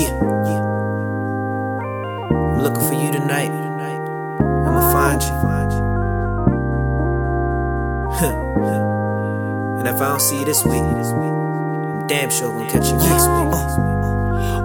Yeah. I'm looking for you tonight. I'ma find you. And if I don't see you this week, I'm damn sure gonna catch you next week.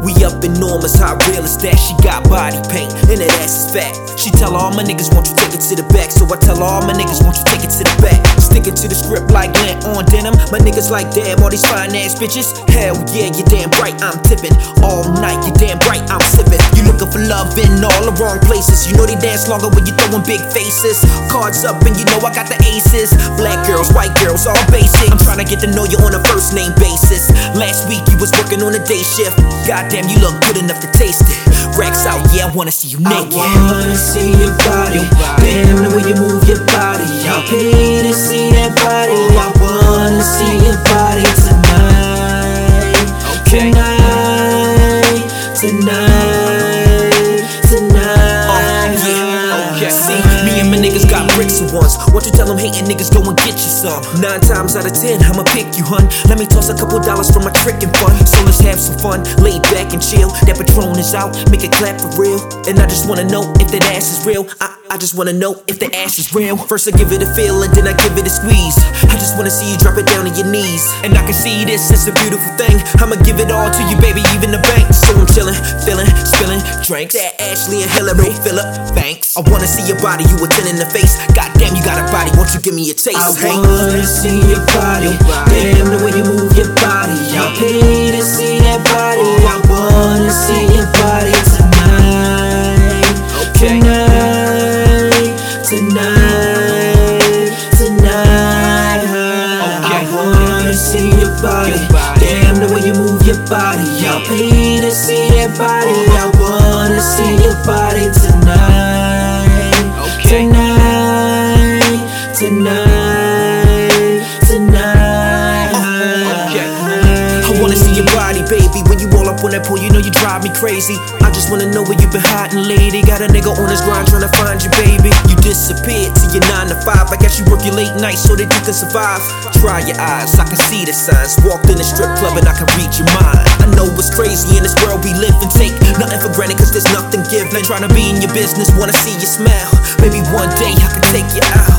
We up enormous, how real is that? She got body paint, and that ass is fat. She tell all my niggas, won't you take it to the back? So I tell all my niggas, won't you take it to the back? Sticking to the script like lint on denim. My niggas like, damn, all these fine ass bitches. Hell yeah, you damn right, I'm tipping. All night, you damn right, I'm sipping. You looking for love in all the wrong places. You know they dance longer when you throwing big faces. Cards up and you know I got the aces. Black girls, white girls, all basic. I'm trying to get to know you on a first name basis. Last week you was working on a day shift. Goddamn, you look good enough to taste it. Racks out, yeah, I wanna see you naked. I wanna see your body. Damn, the way you move your body. I'll pay to see that body. I wanna see your body tonight. Okay. Tonight. Oh, yeah. Okay. See, me and my niggas got bricks at once. What you tell them hating niggas, go and get you some. 9 times out of 10, I'ma pick you, hun. Let me toss a couple dollars from my trickin' fund. So let's have some fun, lay back and chill. That Patron is out, make it clap for real. And I just wanna know if that ass is real. I just wanna know if the ass is real. First I give it a feel and then I give it a squeeze. I just wanna see you drop it down on your knees. And I can see this, it's a beautiful thing. I'ma give it all to you, baby, even the bank. So I'm chillin', feelin', spillin' drinks. That Ashley and Hillary, Phillip, thanks. I wanna see your body, you a 10 in the face. Goddamn, you got a body, won't you give me a taste? I wanna see your body. Damn, the way you move your body. I'll pay to see that body. I wanna see your body tonight. Okay. Tonight. Okay. I wanna see your body. Damn, the way you move your body. I'll pay to see that body. I wanna see your body tonight. Okay. Tonight. Okay. I wanna see your body, baby. When you roll up on that pool, you know you drive me crazy. I just wanna know where you been hiding, lady. Got a nigga on his grind trying to find you, baby. You disappeared to your 9 to 5. I guess you work your late nights so that you can survive. Dry your eyes, I can see the signs. Walked in the strip club and I can read your mind. I know it's crazy in this world we live and take nothing for granted, cause there's nothing given. Trying to be in your business, wanna see you smile. Maybe one day I can take you out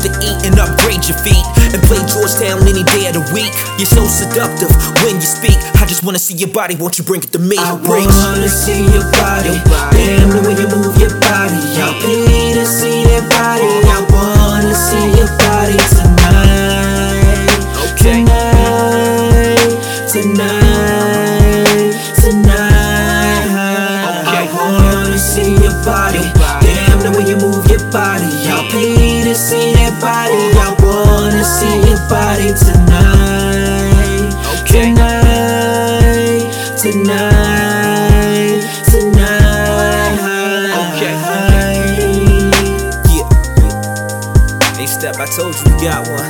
to eat and upgrade your feet and play Georgetown any day of the week. You're so seductive when you speak. I just wanna see your body, won't you bring it to me? I wanna see your body. Damn, the way you move your body. I'll pay to see that body. I wanna see your body tonight. Okay. Tonight. Okay. I wanna see your body. Damn, the way you move your body. I'll pay to see that body. I wanna see your body tonight. Okay. Tonight. Okay. Yeah. Hey, Step, I told you we got one.